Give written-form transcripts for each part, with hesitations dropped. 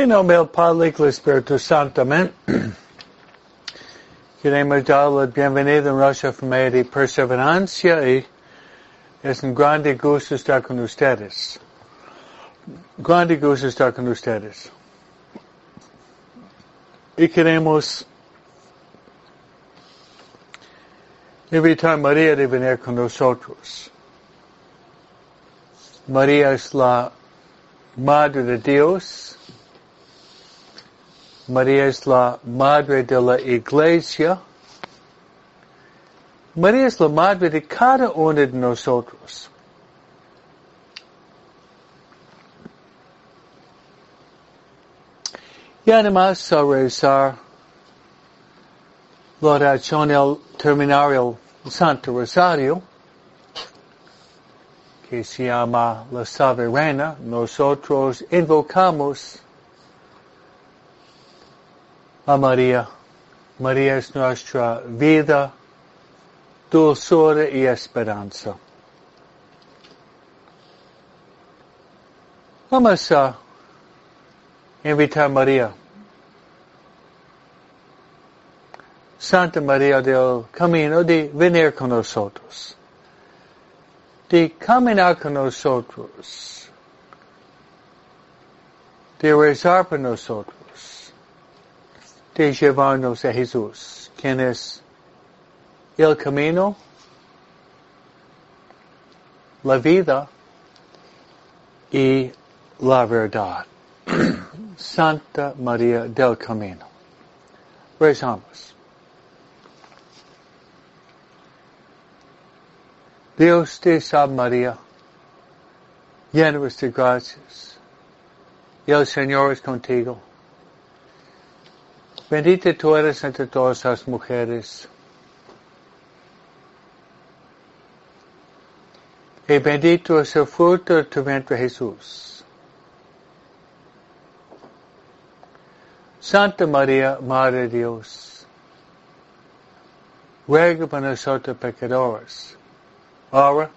En nombre del Padre y del Espíritu Santo. Amén. Queremos dar la bienvenida a nuestra familia de perseverancia y es un grande gusto estar con ustedes. Y queremos invitar a María de venir con nosotros. María es la Madre de Dios. María es la Madre de la Iglesia. María es la Madre de cada uno de nosotros. Y además a rezar la oración al terminar el Santo Rosario, que se llama la Soberana, nosotros invocamos a María. María es nuestra vida, dulzura y esperanza. Vamos a invitar a María. Santa María del Camino, de venir con nosotros, de caminar con nosotros, de rezar por nosotros, de llevarnos a Jesús, quien es el camino, la vida y la verdad. Santa María del Camino. Rezamos. Dios te salve María, llena eres de gracias, y el Señor es contigo. Bendita tú eres entre todas las mujeres, y bendito es el fruto de tu vientre Jesús. Santa María, Madre de Dios, ruega por nosotros pecadores, ahora,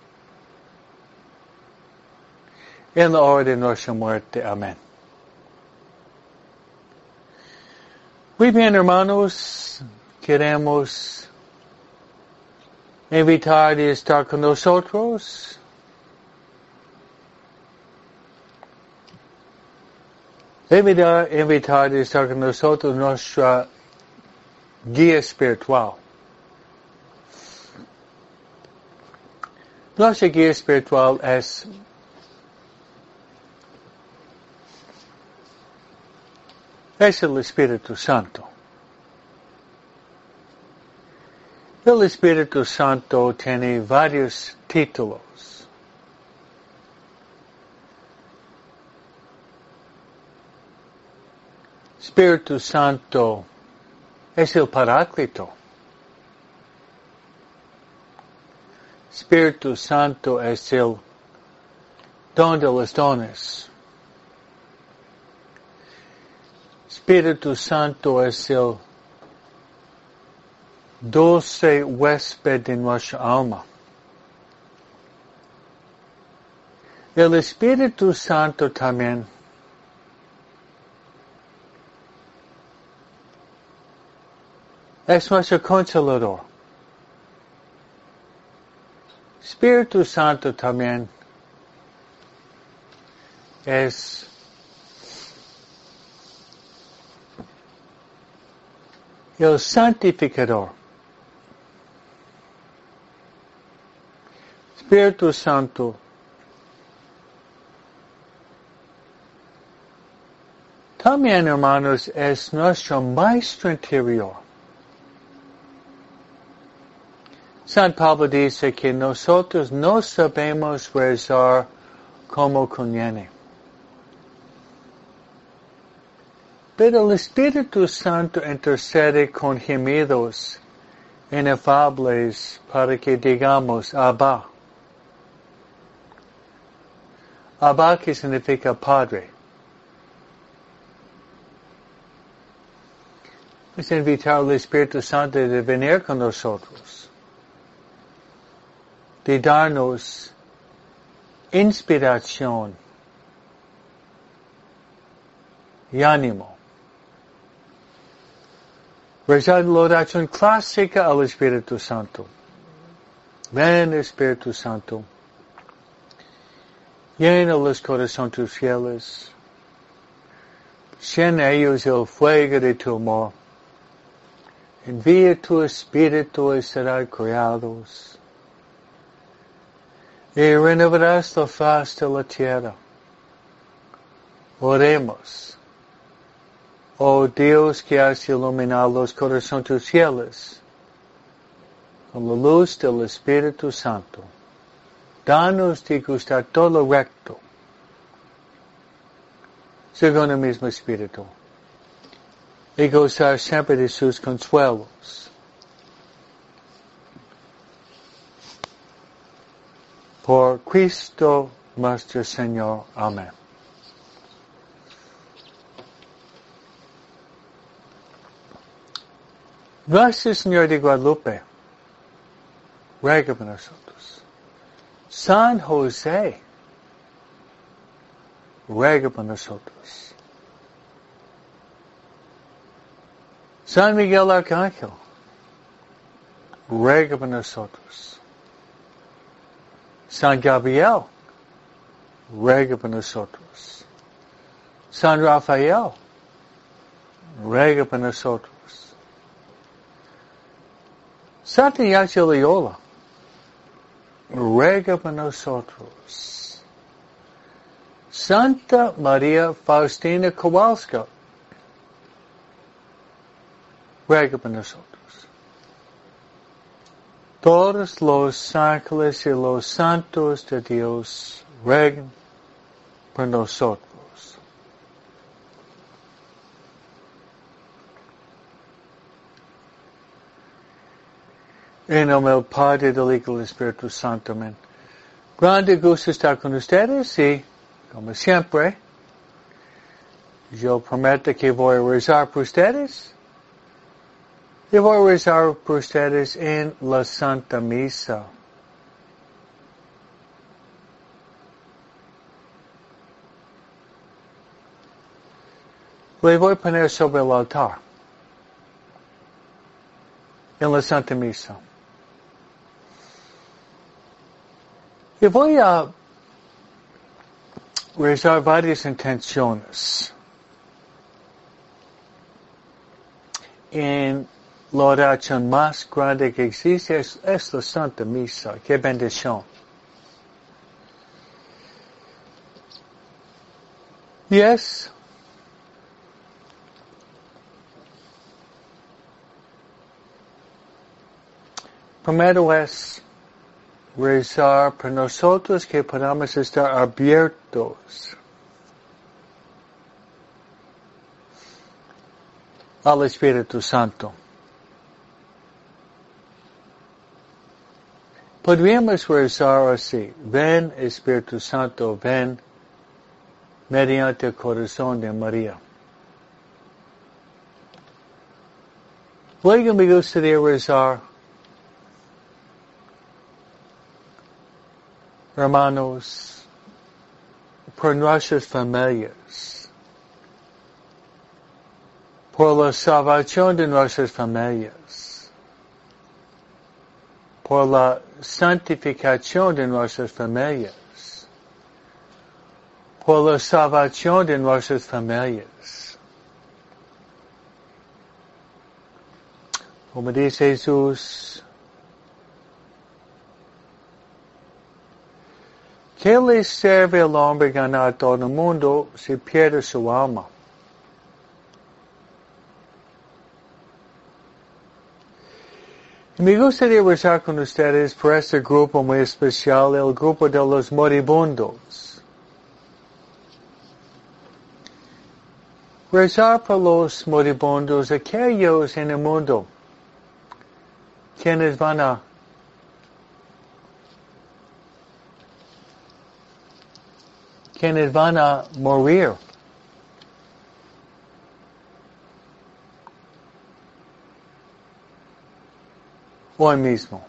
en la hora de nuestra muerte. Amén. Muy bien, hermanos, queremos invitar a estar con nosotros. Invitar a estar con nosotros nuestra guía espiritual. Nuestra guía espiritual es el Espíritu Santo. El Espíritu Santo tiene varios títulos. Espíritu Santo es el Paráclito. Espíritu Santo es el don de los dones. Espíritu Santo es el dulce huésped de nuestra alma. El Espíritu Santo también es nuestro consolador. Espíritu Santo también es el santificador. Espíritu Santo también, hermanos, es nuestro maestro interior. San Pablo dice que nosotros no sabemos rezar como conviene. Pero el Espíritu Santo intercede con gemidos inefables para que digamos Abba. Abba, que significa Padre. Es invitar al Espíritu Santo de venir con nosotros, de darnos inspiración y ánimo. Rezar la oración clásica al Espíritu Santo. Ven, Espíritu Santo, llena los corazones tus fieles, llena ellos el fuego de tu amor, envía tu Espíritu y serán creados, y renovarás la faz de la tierra. Oremos. Oh Dios, que has iluminado los corazones tus fieles con la luz del Espíritu Santo, danos de gustar todo lo recto, según el mismo Espíritu, y gozar siempre de sus consuelos. Por Cristo nuestro Señor. Amén. Nuestra Señora de Guadalupe ruega por nosotros. San José ruega por nosotros. San Miguel Arcángel ruega por nosotros. San Gabriel ruega por nosotros. San Rafael ruega por nosotros. Santa Inés de Loyola ruega por nosotros. Santa María Faustina Kowalska ruega por nosotros. Todos los ángeles y los santos de Dios ruegan por nosotros. En el nombre del Padre, del Hijo y del Espíritu Santo. Amén. Grande gusto estar con ustedes y, como siempre, yo prometo que voy a rezar por ustedes. Y voy a rezar por ustedes en la Santa Misa. Le voy a poner sobre el altar en la Santa Misa. Y voy a rezar varias intenciones en la oración más grande que existe, es la Santa Misa. ¡Qué bendición! Y es primero es rezar por nosotros que podamos estar abiertos al Espíritu Santo. Podríamos rezar así: ven Espíritu Santo, ven mediante el corazón de María. Luego me gustaría rezar, hermanos, por nuestras familias, por la salvación de nuestras familias, por la santificación de nuestras familias, por la salvación de nuestras familias. Como dice Jesús, ¿qué le sirve al hombre ganar todo el mundo si pierde su alma? Me gustaría rezar con ustedes por este grupo muy especial, el grupo de los moribundos. Rezar por los moribundos, aquellos en el mundo, quienes van a morir. Hoy mismo.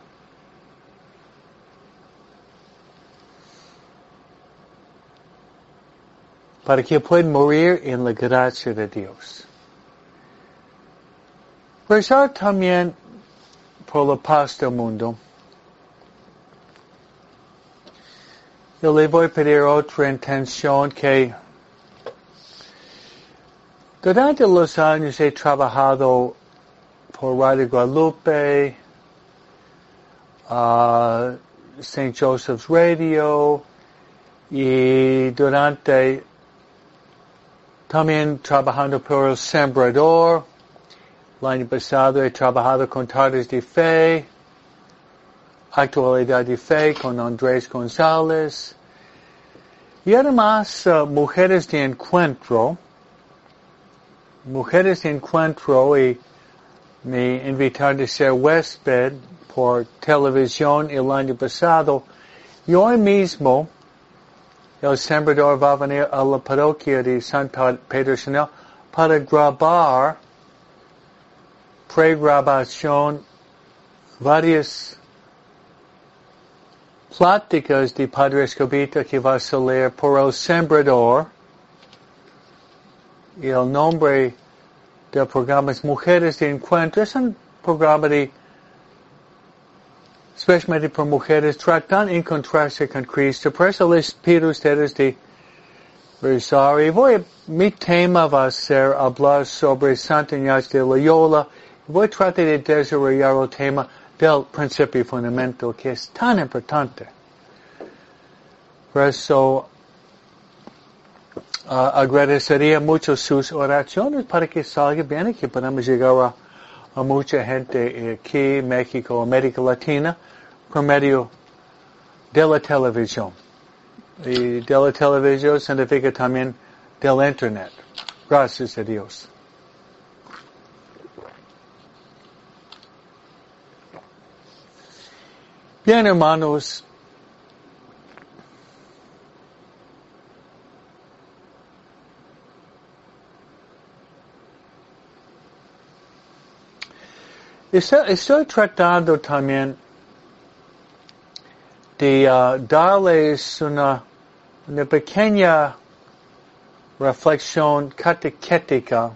para que puedan morir en la gracia de Dios. Rezar también por la paz del mundo. Yo le voy a pedir otra intención que durante los años he trabajado por Radio Guadalupe, St. Joseph's Radio, y durante también trabajando por El Sembrador. El año pasado he trabajado con Tardes de Fe, Actualidad y Fe con Andrés González, y además Mujeres de Encuentro. Mujeres de Encuentro y me invitaron a ser huésped por televisión el año pasado, y hoy mismo El Sembrador va a venir a la parroquia de Santa Pedro Chanel para grabar pregrabación varias pláticas de Padre Escobita que va a salir por El Sembrador, y el nombre del programa es Mujeres de Encuentro. Es un programa de, especialmente por mujeres, tratan de encontrarse con Cristo. Por eso les pido a ustedes de rezar. Y mi tema va a ser hablar sobre Santa Inés de Loyola. Voy a tratar de desarrollar el tema del principio y fundamento, que es tan importante. Por eso agradecería mucho sus oraciones para que salga bien y que podamos llegar a mucha gente aquí, México, América Latina, por medio de la televisión. Y de la televisión significa también del Internet. Gracias a Dios. Bien, hermanos, estoy tratando también de darles una pequeña reflexión catequética,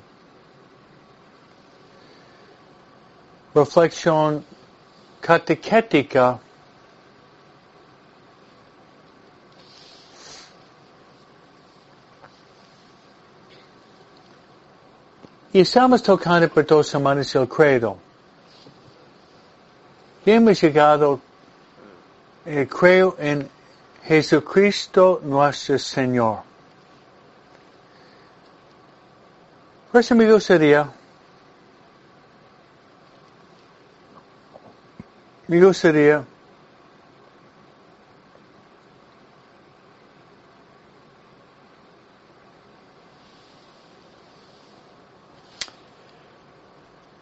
y estamos tocando por 2 semanas el credo. Y hemos llegado, creo en Jesucristo nuestro Señor. Por eso me gustaría,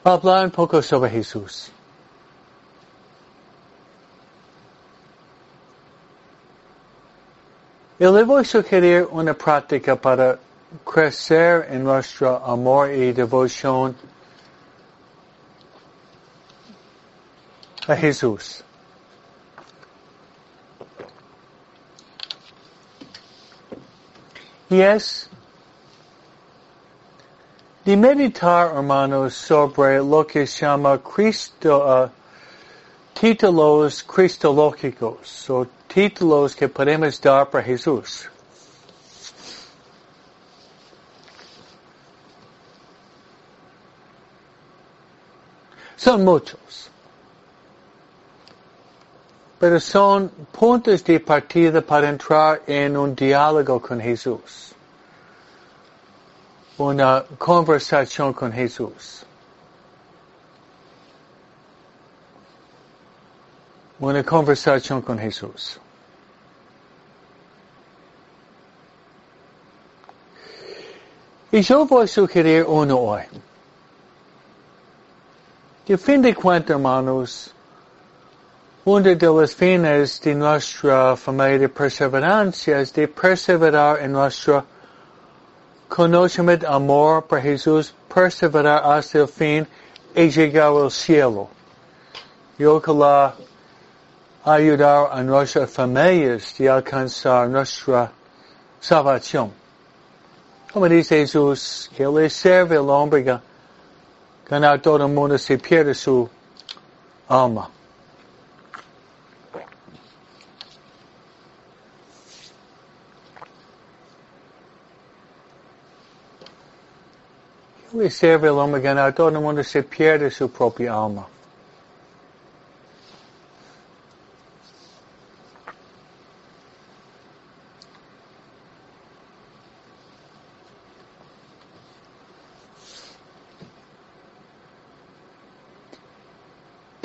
hablar un poco sobre Jesús. Y le voy a sugerir una práctica para crecer en nuestro amor y devoción a Jesús. Y es de meditar, hermanos, sobre lo que se llama títulos cristológicos, o títulos que podemos dar para Jesús. Son muchos, pero son puntos de partida para entrar en un diálogo con Jesús, una conversación con Jesús, Y yo voy a sugerir uno hoy. De fin de cuentas, hermanos, uno de los fines de nuestra familia de perseverancia es de perseverar en nuestra conocimiento, amor por Jesús, perseverar hasta el fin y llegar al cielo. Y ojalá ayudar a nuestras familias a alcanzar nuestra salvación. Como dice Jesús, que le sirve al hombre ganar todo el mundo si pierde su alma. ¿Qué le sirve al hombre ganar todo el mundo si pierde su propia alma?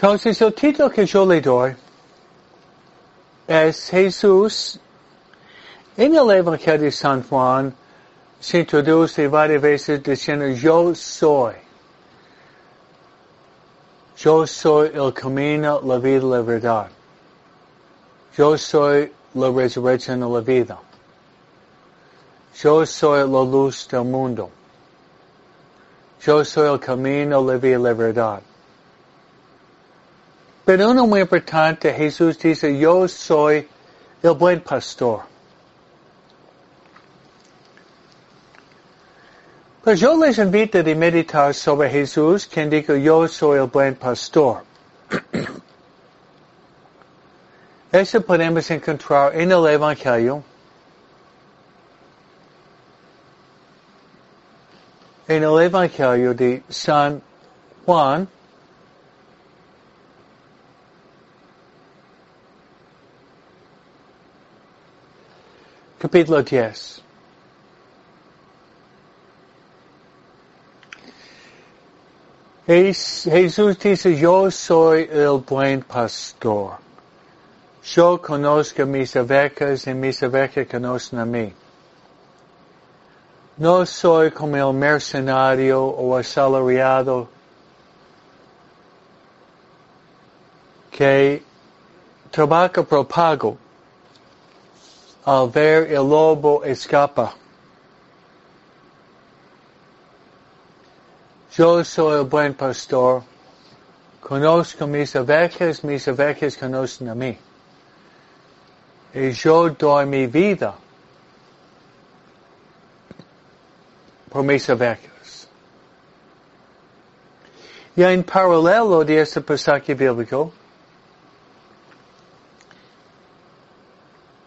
Entonces, el título que yo le doy es Jesús. En el Evangelio de San Juan se introduce varias veces diciendo, yo soy. Yo soy el camino, la vida, la verdad. Yo soy la resurrección de la vida. Yo soy la luz del mundo. Yo soy el camino, la vida, la verdad. Pero uno muy importante, Jesús dice, yo soy el buen pastor. Pero yo les invito a meditar sobre Jesús, quien dijo, yo soy el buen pastor. Eso podemos encontrar en el Evangelio, de San Juan, capítulo 10. Jesús dice, yo soy el buen pastor. Yo conozco mis ovejas y mis ovejas conocen a mí. No soy como el mercenario o asalariado que trabaja por pago. Al ver el lobo escapa. Yo soy el buen pastor. Conozco mis ovejas conocen a mí. Y yo doy mi vida por mis ovejas. Y en paralelo de este pasaje bíblico,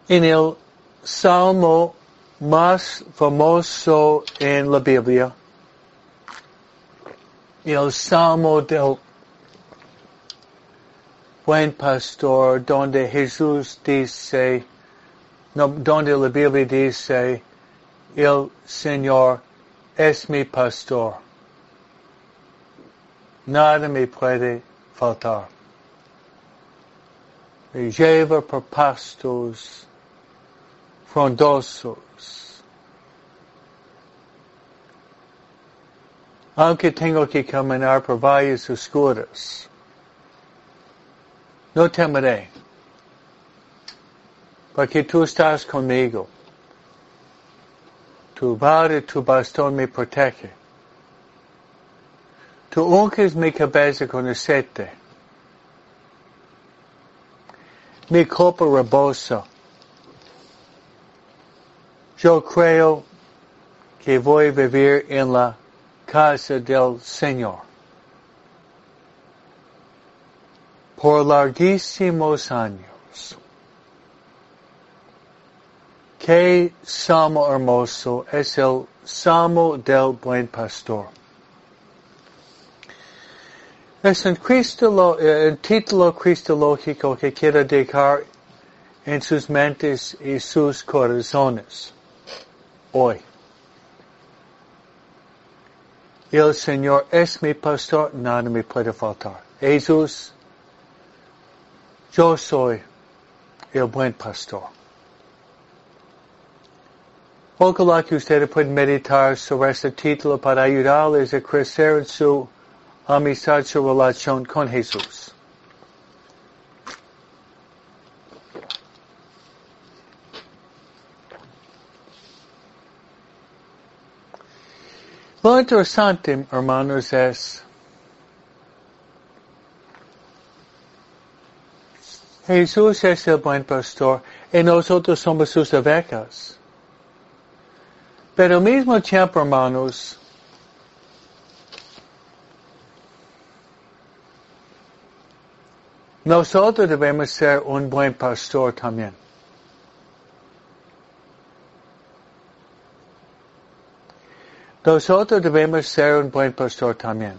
en el Salmo más famoso en la Biblia, el Salmo del Buen Pastor, donde Jesús dice, donde la Biblia dice, el Señor es mi pastor. Nada me puede faltar. Me lleva por pastos frondosos. Aunque tengo que caminar por valles oscuras, no temeré, porque tú estás conmigo. Tu vara y tu bastón me protege. Tú unges mi cabeza con aceite. Mi copa rebosa. Yo creo que voy a vivir en la casa del Señor por larguísimos años. Qué salmo hermoso es el salmo del buen pastor. Es un título cristológico que quiero dejar en sus mentes y sus corazones. Hoy. El Señor es mi pastor, nada me puede faltar. Jesús, yo soy el buen pastor. Ojalá que ustedes puedan meditar sobre este título para ayudarles a crecer en su amistad, su relación con Jesús. Lo interesante, hermanos, es Jesús es el buen pastor y nosotros somos sus ovejas. Pero al mismo tiempo, hermanos, nosotros debemos ser un buen pastor también. Nosotros debemos ser un buen pastor también.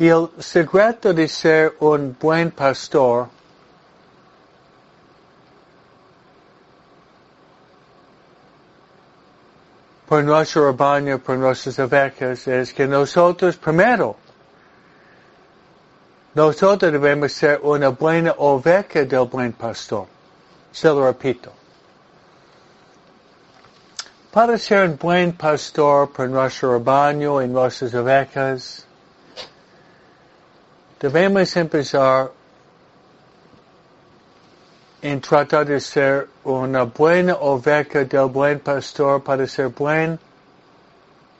Y el secreto de ser un buen pastor por nuestro rebaño, por nuestras ovejas, es que nosotros primero, nosotros debemos ser una buena oveja del buen pastor. Se lo repito. Para ser un buen pastor por nuestro rebaño y nuestras ovejas, debemos empezar en tratar de ser una buena oveja del buen pastor para ser buen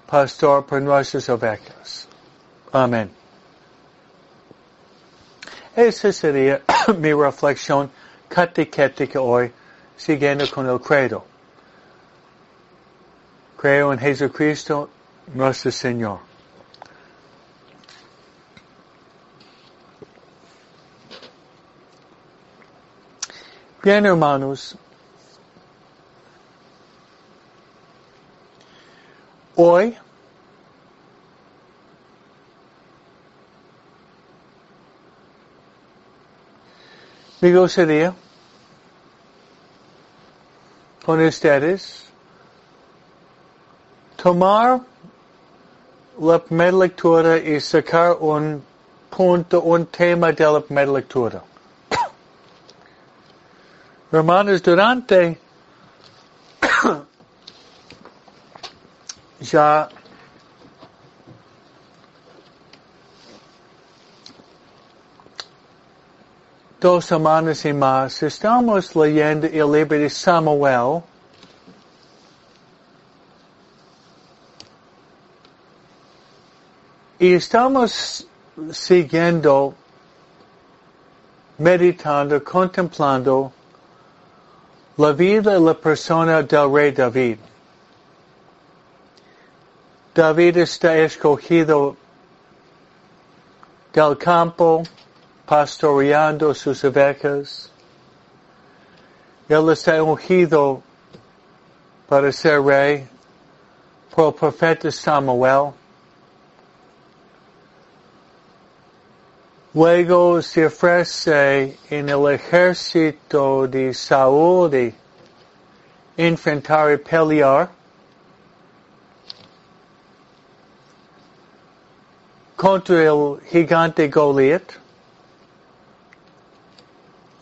pastor por nuestras ovejas. Amén. Esa sería mi reflexión catequética hoy, siguiendo con el credo. Creo en Jesucristo, nuestro Señor. Bien, hermanos, hoy me gustaría con ustedes tomar la primera lectura y sacar un punto, un tema de la primera lectura. Hermanos, durante ya dos semanas y más estamos leyendo el libro de Samuel, y estamos siguiendo, meditando, contemplando la vida y la persona del rey David. David está escogido del campo, pastoreando sus ovejas. Él está ungido para ser rey por el profeta Samuel. Luego se ofrece en el ejército de Saúl de enfrentar y pelear contra el gigante Goliat.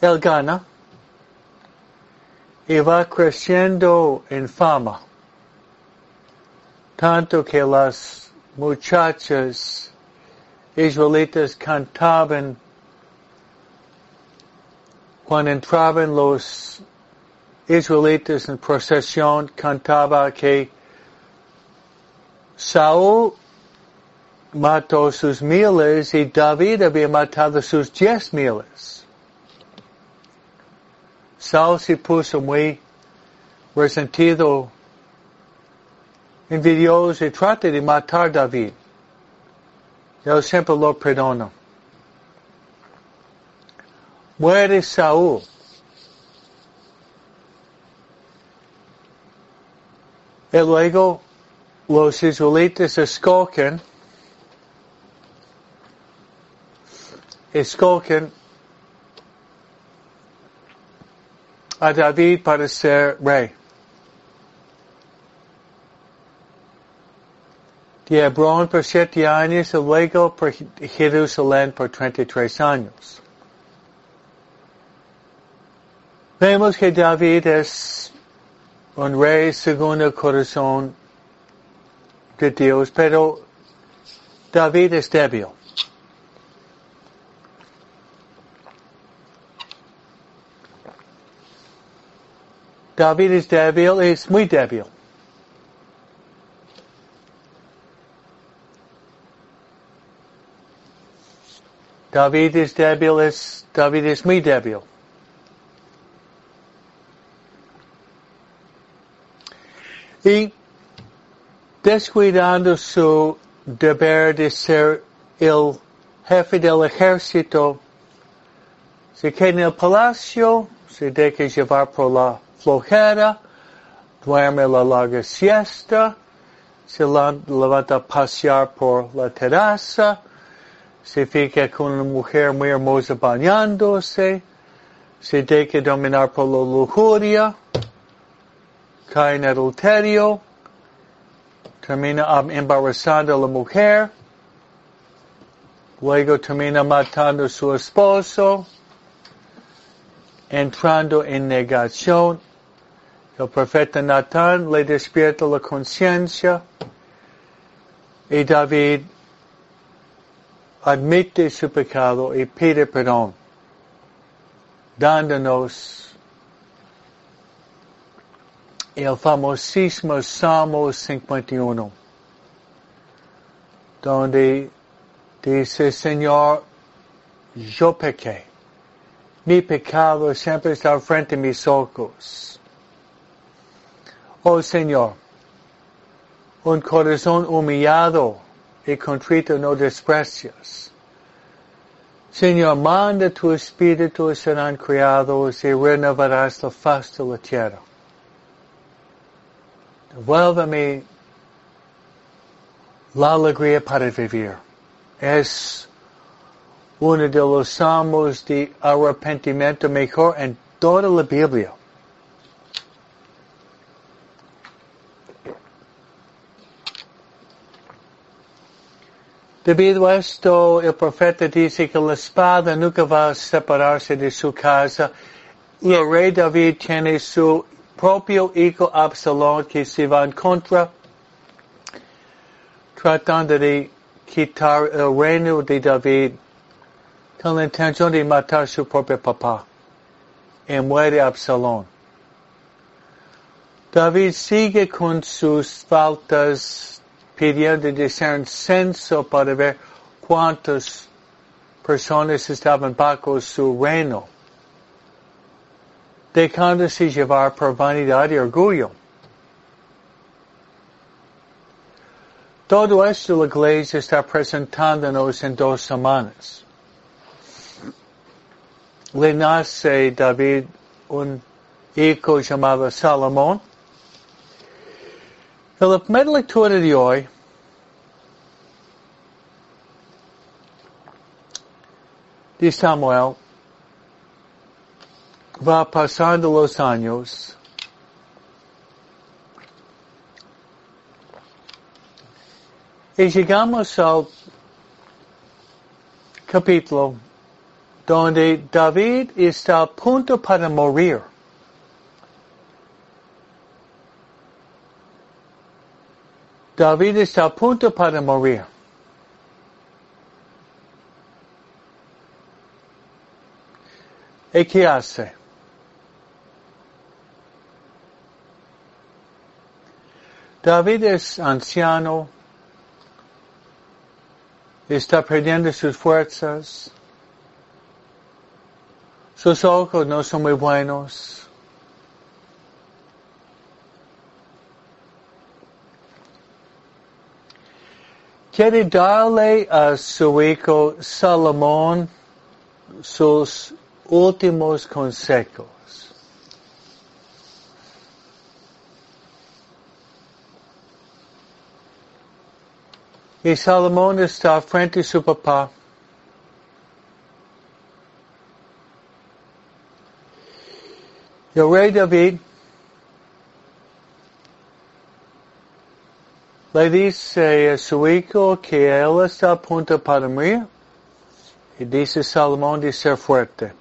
Él gana y va creciendo en fama, tanto que las muchachas israelitas cantaban cuando entraban los israelitas en procesión, cantaba que Saúl mató sus miles y David había matado sus 10,000. Saúl se puso muy resentido, envidioso y trató de matar a David. Él siempre lo perdona. Muere Saúl. Y luego los israelitas escogen a David para ser rey de Hebrón por 7 años y luego por Jerusalén por 33 años. Vemos que David es un rey según el corazón de Dios, pero David es débil. David es débil, es muy débil. David es débil, David es muy débil. y descuidando su deber de ser el jefe del ejército, se queda en el palacio, se deja llevar por la flojera, duerme la larga siesta, se levanta a pasear por la terraza, se fija con una mujer muy hermosa bañándose, se deja dominar por la lujuria, cae en adulterio, termina embarazando a la mujer, luego termina matando a su esposo, entrando en negación. El profeta Nathan le despierta la conciencia y David admite su pecado y pide perdón, dándonos el famosísimo Salmo 51, donde dice, Señor, yo pequé. Mi pecado siempre está frente a mis ojos. Oh Señor, un corazón humillado y contrito no desprecias. Señor, manda tu espíritu y serán creados y renovarás la faz de la tierra. Devuélveme la alegría para vivir. Es uno de los salmos de arrepentimiento mejor en toda la Biblia. Debido a esto, el profeta dice que la espada nunca va a separarse de su casa y el rey David tiene su propio hijo Absalón que se va en contra, tratando de quitar el reino de David con la intención de matar a su propio papá. Y muere Absalón. David sigue con sus faltas, pidiendo de hacer un censo para ver cuántas personas estaban bajo su reino, dejándose llevar por vanidad y orgullo. Todo esto la iglesia está presentándonos en 2 semanas. Le nace David un hijo llamado Salomón. En la primera lectura de hoy, de Samuel, va pasando los años. Y llegamos al capítulo donde David está a punto para morir. David está a punto para morir. ¿Y qué hace? David es anciano, está perdiendo sus fuerzas, sus ojos no son muy buenos. Quiere darle a su hijo Salomón sus últimos consejos. Y Salomón está frente a su papá. El rey David le dice a su hijo que él está a punto para morir. Y dice Salomón de ser fuerte,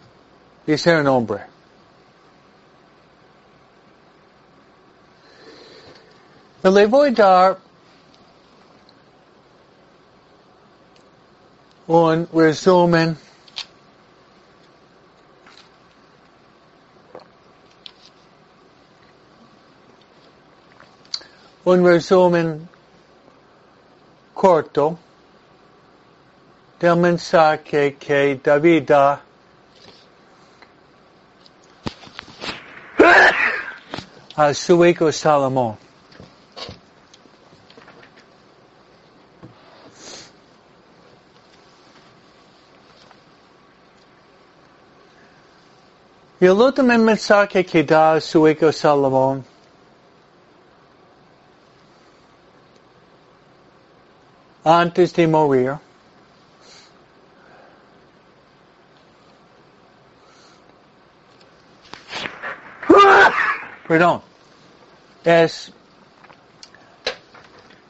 de ser un hombre. Y le voy a dar un resumen corto del mensaje que David da a su hijo Salomón. Y el último mensaje que da su hijo Salomón antes de morir perdón, es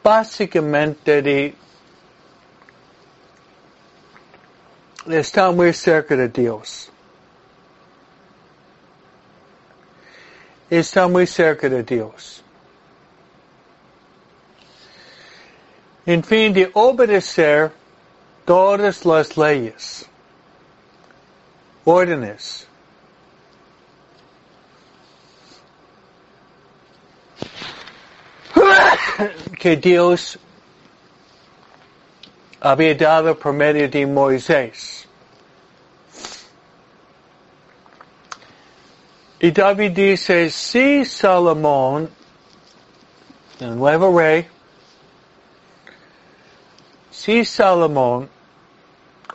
básicamente de estar muy cerca de Dios. Está muy cerca de Dios. En fin, de obedecer todas las leyes, órdenes. Que Dios había dado por medio de Moisés. Y David dice, si Salomón, el nuevo rey, si Salomón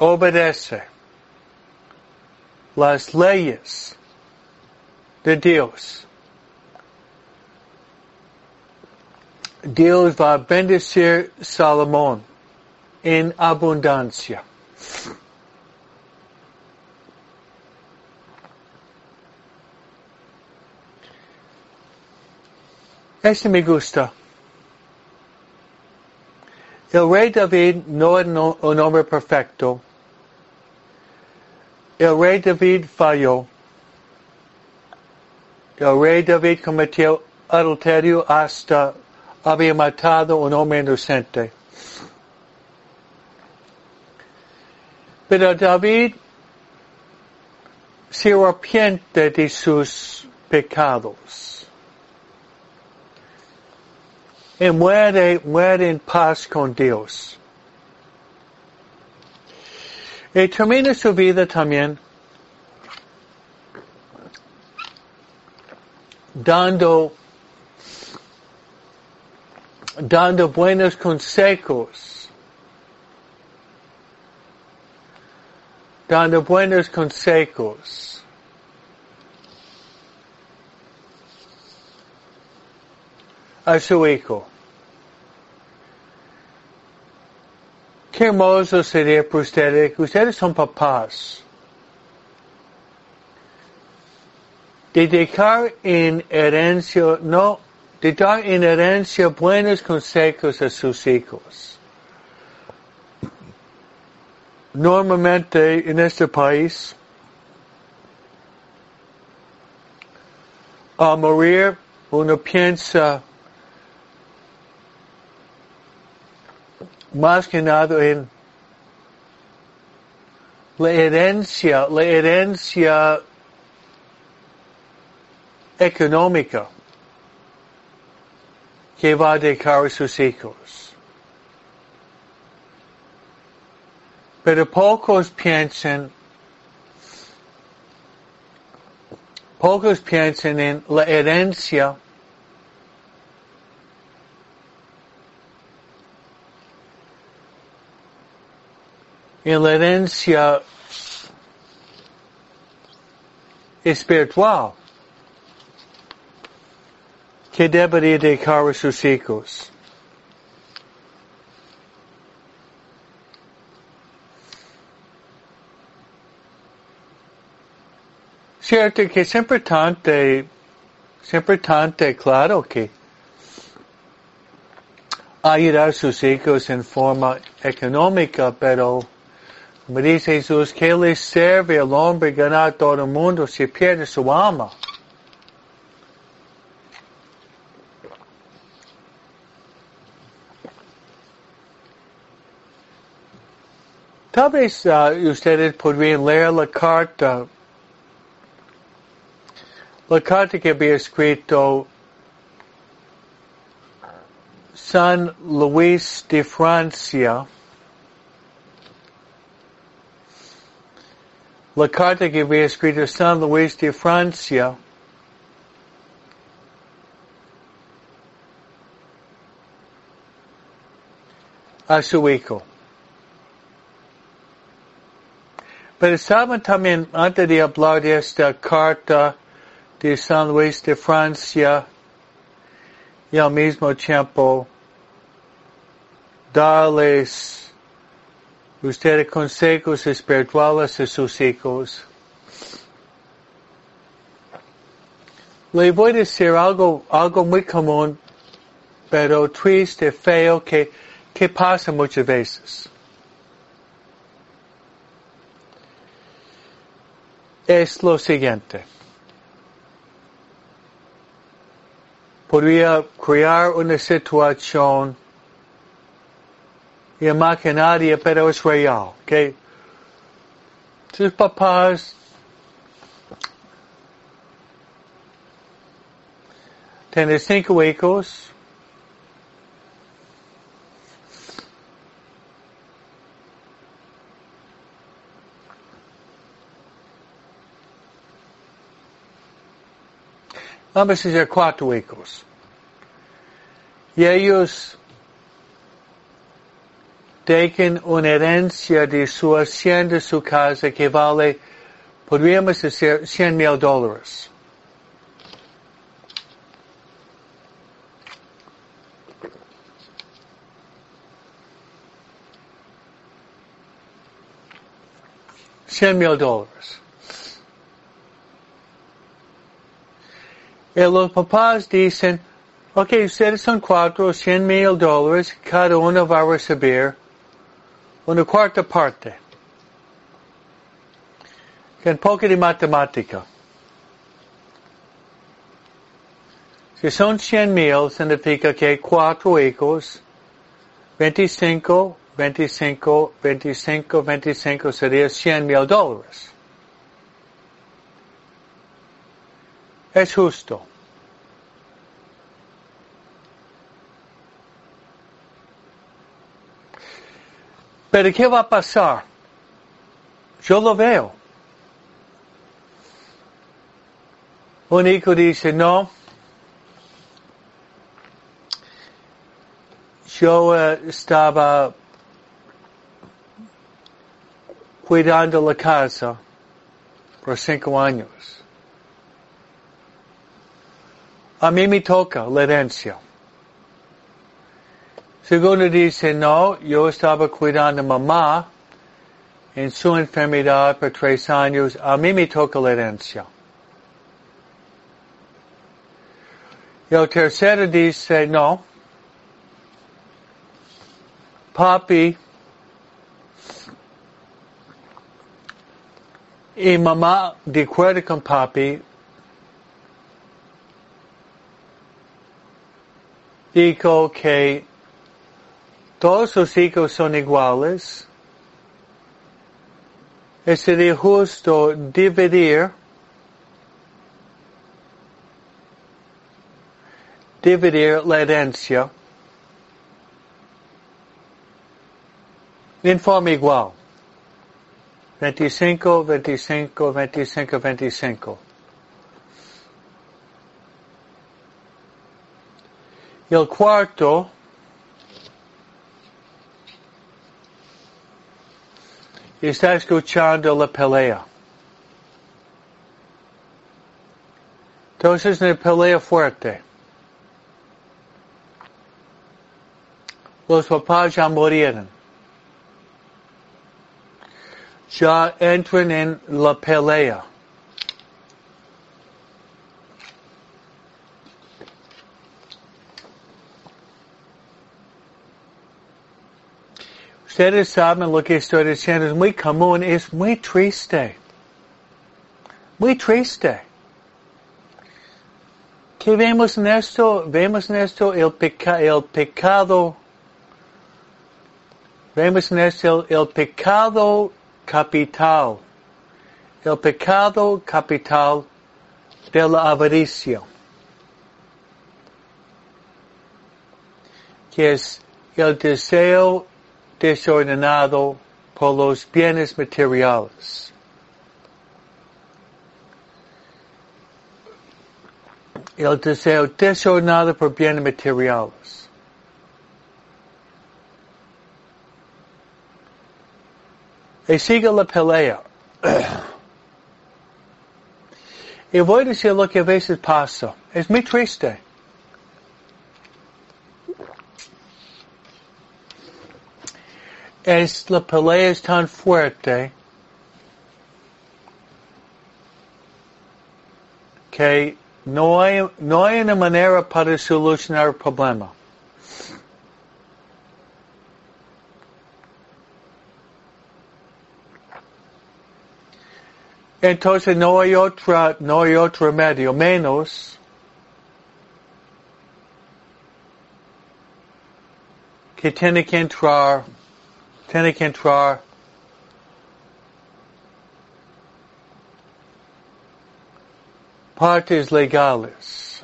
obedece las leyes de Dios, Dios va a bendecir Salomón en abundancia. Este me gusta. El rey David no es un hombre perfecto. El rey David falló. El rey David cometió adulterio hasta había matado a un hombre inocente. Pero David se arrepiente de sus pecados. Y muere en paz con Dios. Y termina su vida también dando buenos consejos. Dando buenos consejos. A su hijo. Qué hermoso sería para ustedes, que ustedes son papás, de dejar en herencia, no, de dar en herencia buenos consejos a sus hijos. Normalmente en este país, al morir uno piensa más que nada en la herencia económica que va a dejar a sus hijos. Pero pocos piensan en la herencia espiritual que debería dejar a sus hijos. Cierto que siempre tante, claro que ayudar a sus hijos en forma económica, pero me dice Jesús, ¿qué le sirve al hombre ganar todo el mundo si pierde su alma? Tal vez ustedes podrían leer la carta que había escrito San Luis de Francia. La carta que había escrito San Luis de Francia a su hijo. Pensaban también, antes de hablar de esta carta de San Luis de Francia, y al mismo tiempo darles ustedes consejos espirituales a sus hijos. Le voy a decir algo muy común, pero triste, feo, que pasa muchas veces. Es lo siguiente. Podría crear una situación imaginaria, pero es real, ¿ok? Sus papás tienen 5 hijos. A veces hay 4 hijos. Y ellos dejan una herencia de su hacienda, su casa, que vale, podríamos decir, $100,000. $100,000. Y los papás dicen, ok, ustedes son 4, $100,000, cada uno va a recibir una cuarta parte. Un poco de matemática. Si son $100,000, significa que hay 4 hijos, 25, 25, 25, 25, sería $100,000. Es justo. Pero ¿qué va a pasar? Yo lo veo. Un hijo dice, no, yo estaba cuidando la casa por 5 años. A mí me toca la herencia. Segundo dice, no, yo estaba cuidando a mamá en su enfermedad por 3 años. A mí me toca la herencia. Y el tercero dice, no, papi y mamá, de acuerdo con papi, dijo que todos los hijos son iguales. Es justo dividir la herencia en forma igual. 25, 25, 25, 25. Y el cuarto está escuchando la pelea. Entonces, una pelea fuerte. Los papás ya murieron. Ya entran en la pelea. Ustedes saben lo que estoy diciendo, es muy común, es muy triste. Muy triste. ¿Qué vemos en esto? Vemos en esto el pecado. Vemos en esto el pecado capital. El pecado capital de la avaricia. Que es el deseo desordenado por los bienes materiales. El deseo desordenado por bienes materiales. Y sigue la pelea. Y voy a decir lo que a veces pasa. Es muy triste. La pelea es tan fuerte que no hay una manera para solucionar el problema. Entonces no hay otro medio menos que tiene que entrar partes legales.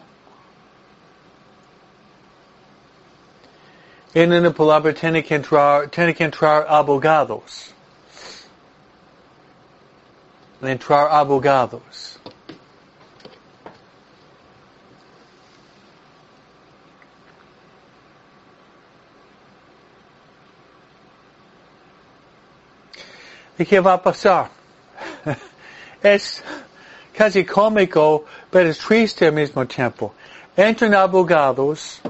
En una palabra, tiene que entrar abogados. ¿Y qué va a pasar? Es casi cómico, pero es triste al mismo tiempo. Entran abogados,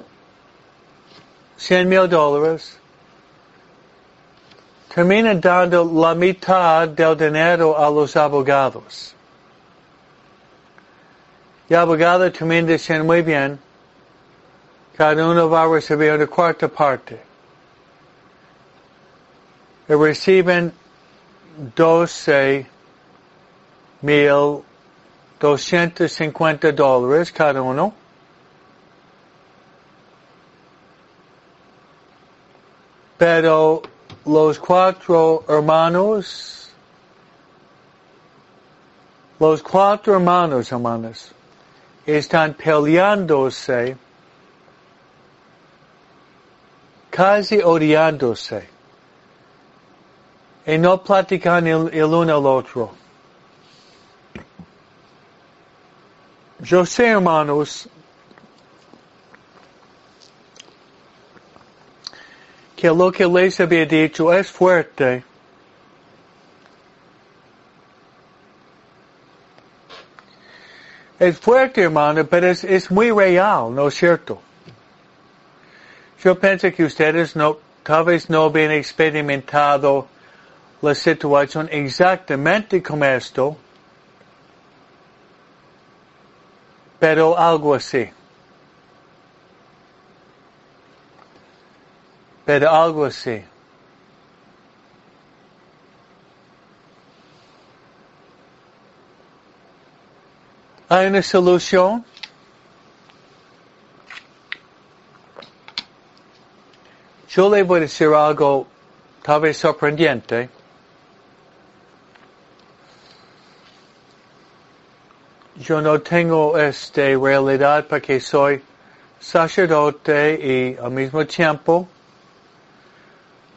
$100,000, terminan dando la mitad del dinero a los abogados. Y el abogado termina diciendo, muy bien, cada uno va a recibir una cuarta parte. Y reciben 12,250 dólares cada uno. Pero los cuatro hermanos, están peleándose, casi odiándose, y no platican el uno al otro. Yo sé, hermanos, que lo que les había dicho es fuerte. Es fuerte, hermano, pero es muy real, ¿no es cierto? Yo pienso que ustedes tal vez no habían experimentado la situación exactamente como esto, pero algo así. Pero algo así. ¿Hay una solución? Yo le voy a decir algo tal vez sorprendente. Yo no tengo realidad porque soy sacerdote y al mismo tiempo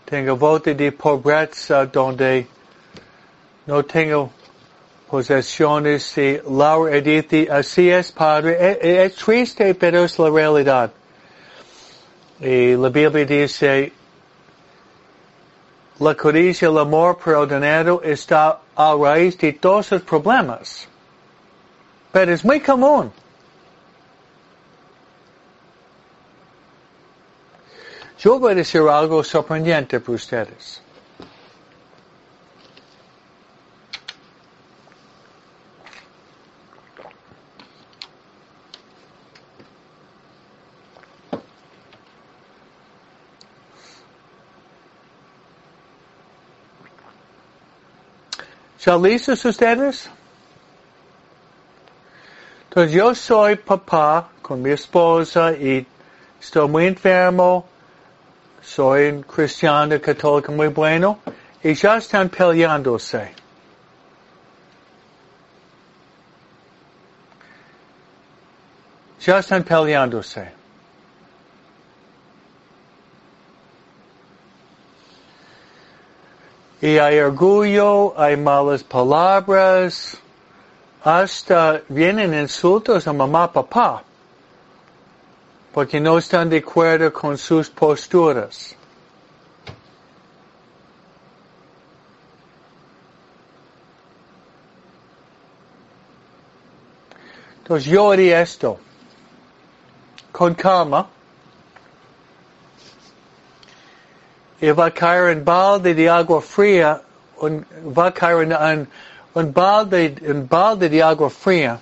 tengo voto de pobreza donde no tengo posesiones. Y Laura dice, así es, padre. Es triste, pero es la realidad. Y la Biblia dice, la codicia, el amor por el dinero está a raíz de todos los problemas. Pero es muy común. Yo voy a decir algo sorprendente para ustedes. ¿Ya listos ustedes? Entonces yo soy papá con mi esposa y estoy muy enfermo. Soy un cristiano católico muy bueno, y ya están peleándose. Ya están peleándose. Y hay orgullo, hay malas palabras, hasta vienen insultos a mamá, papá, porque no están de acuerdo con sus posturas. Entonces yo haría esto con calma. Y va a caer un balde de agua fría, va a caer un balde de agua fría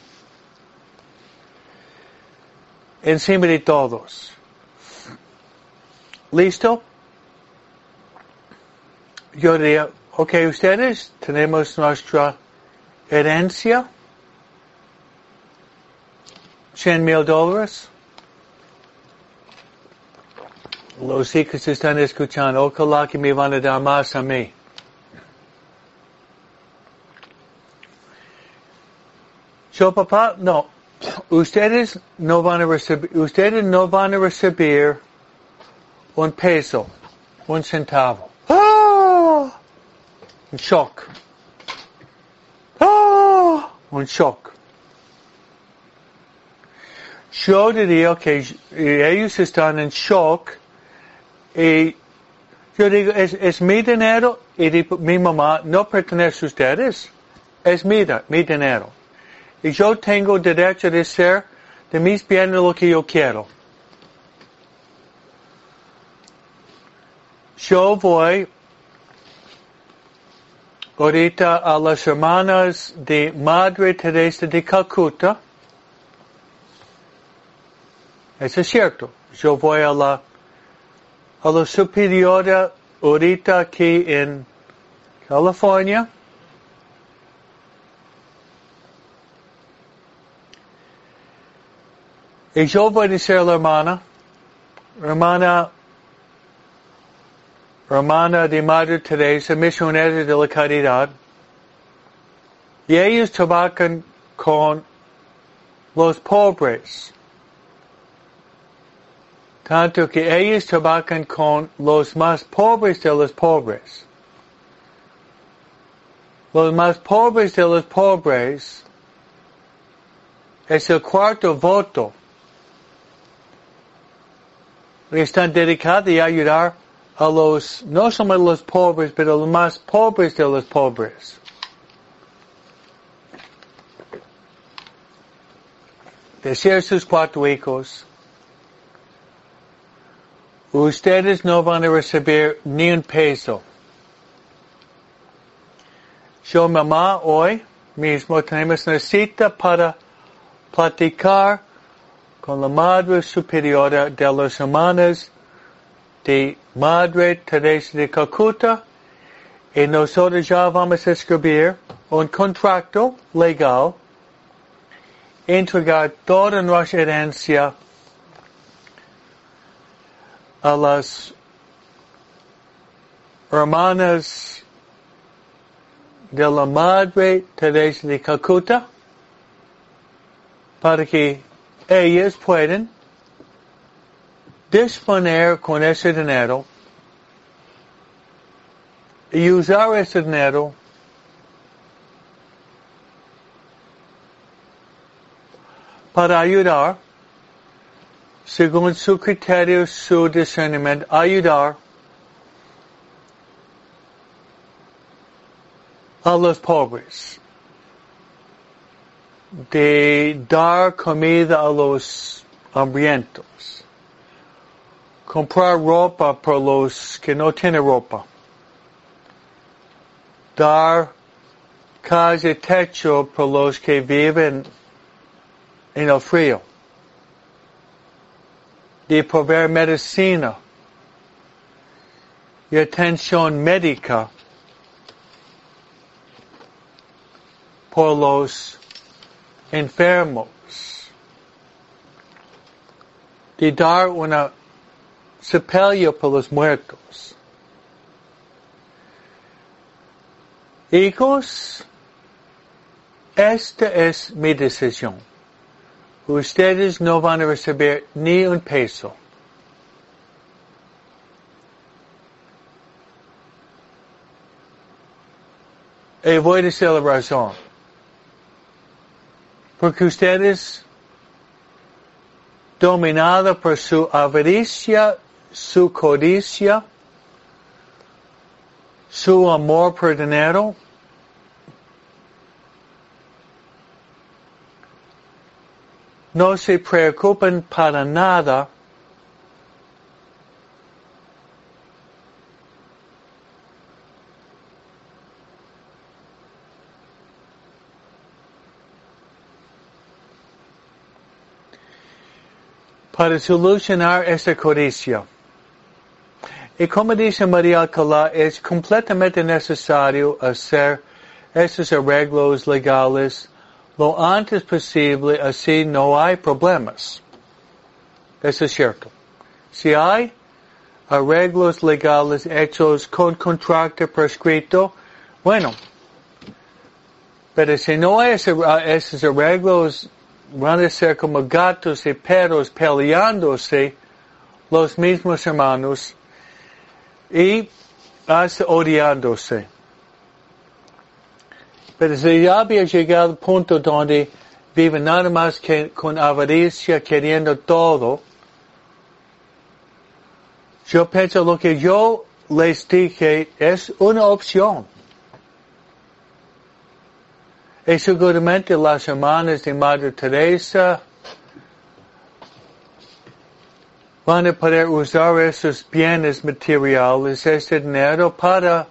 encima de todos. ¿Listo? Yo diría, ok, ustedes, tenemos nuestra herencia, $100,000. Los hijos están escuchando, ojalá que me van a dar más a mí. Yo, papá, no. Ustedes no van a recibir un peso, un centavo. ¡Ah! Un shock. ¡Ah! Un shock. Yo diría que ellos están en shock y yo digo, es mi dinero y digo, mi mamá no pertenece a ustedes. Es mi dinero. Y yo tengo derecho de hacer de mis bienes lo que yo quiero. Yo voy ahorita a las hermanas de Madre Teresa de Calcuta. Eso es cierto. Yo voy a la superiora ahorita aquí en California. Y yo voy a decir a la hermana de Madre Teresa, Misionera de la Caridad, y ellos trabajan con los pobres. Tanto que ellos trabajan con los más pobres de los pobres. Los más pobres de los pobres es el cuarto voto. Están dedicados a ayudar a los, no solo a los pobres, pero a los más pobres de los pobres. Decir sus cuatro hijos, ustedes no van a recibir ni un peso. Yo, mamá, hoy mismo tenemos una cita para platicar con la Madre Superiora de las Hermanas de Madre Teresa de Calcuta, y nosotros ya vamos a escribir un contrato legal, entregar toda nuestra herencia a las hermanas de la Madre Teresa de Calcuta para que ellas pueden disponer con ese dinero y usar ese dinero para ayudar, según su criterio, su discernimiento, ayudar a los pobres, de dar comida a los hambrientos, comprar ropa para los que no tienen ropa, dar casa y techo para los que viven en el frío, de proveer medicina y atención médica por los enfermos, de dar una sepelio por los muertos. Hijos, esta es mi decisión. Ustedes no van a recibir ni un peso. Y voy a decir la razón. Porque ustedes, dominados por su avaricia, su codicia, su amor por dinero, no se preocupen para nada, para solucionar esta codicia. Y como dice María Alcalá, es completamente necesario hacer estos arreglos legales lo antes posible, así no hay problemas. Eso es cierto. Si hay arreglos legales hechos con contrato prescrito, bueno, pero si no hay esos arreglos, van a ser como gatos y perros peleándose los mismos hermanos y hasta odiándose. Pero si ya había llegado al punto donde viven nada más que con avaricia, queriendo todo, yo pienso lo que yo les dije es una opción. Y seguramente las hermanas de Madre Teresa van a poder usar esos bienes materiales, ese dinero, para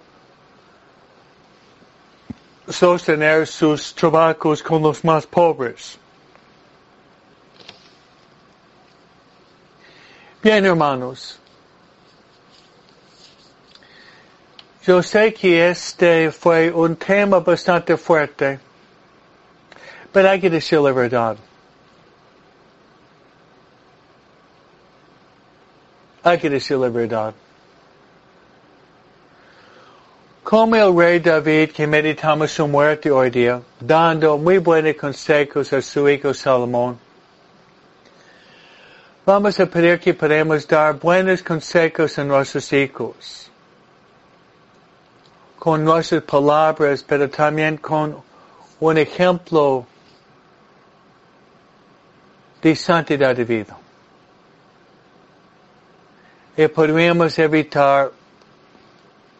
sostener sus trabajos con los más pobres. Bien, hermanos. Yo sé que este fue un tema bastante fuerte, pero hay que decir la verdad. Hay que decir la verdad. Como el rey David, que meditamos su muerte hoy día, dando muy buenos consejos a su hijo Salomón, vamos a pedir que podamos dar buenos consejos a nuestros hijos, con nuestras palabras, pero también con un ejemplo de santidad de vida. Y podríamos evitar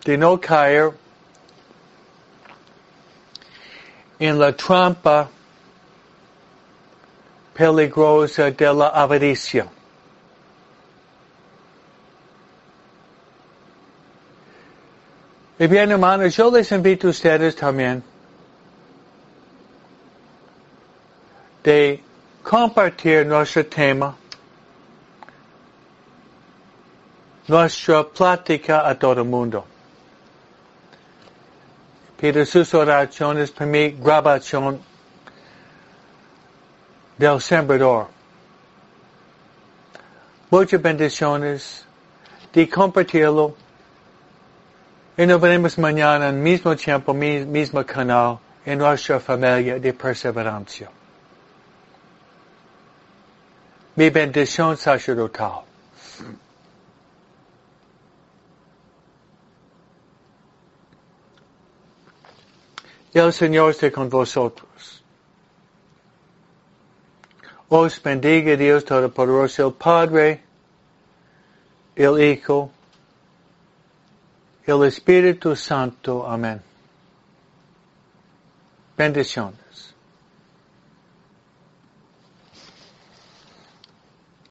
de no caer en la trampa peligrosa de la avaricia. Y bien, hermanos, yo les invito a ustedes también de compartir nuestro tema, nuestra plática a todo el mundo. Pido sus oraciones para mi grabación del Sembrador. Muchas bendiciones de compartirlo. Y nos veremos mañana en mismo tiempo, mismo canal, en nuestra familia de perseverancia. Mi bendición sacerdotal. El Señor esté con vosotros. Os bendiga Dios Todopoderoso, el Padre, el Hijo, el Espíritu Santo. Amén. Bendiciones.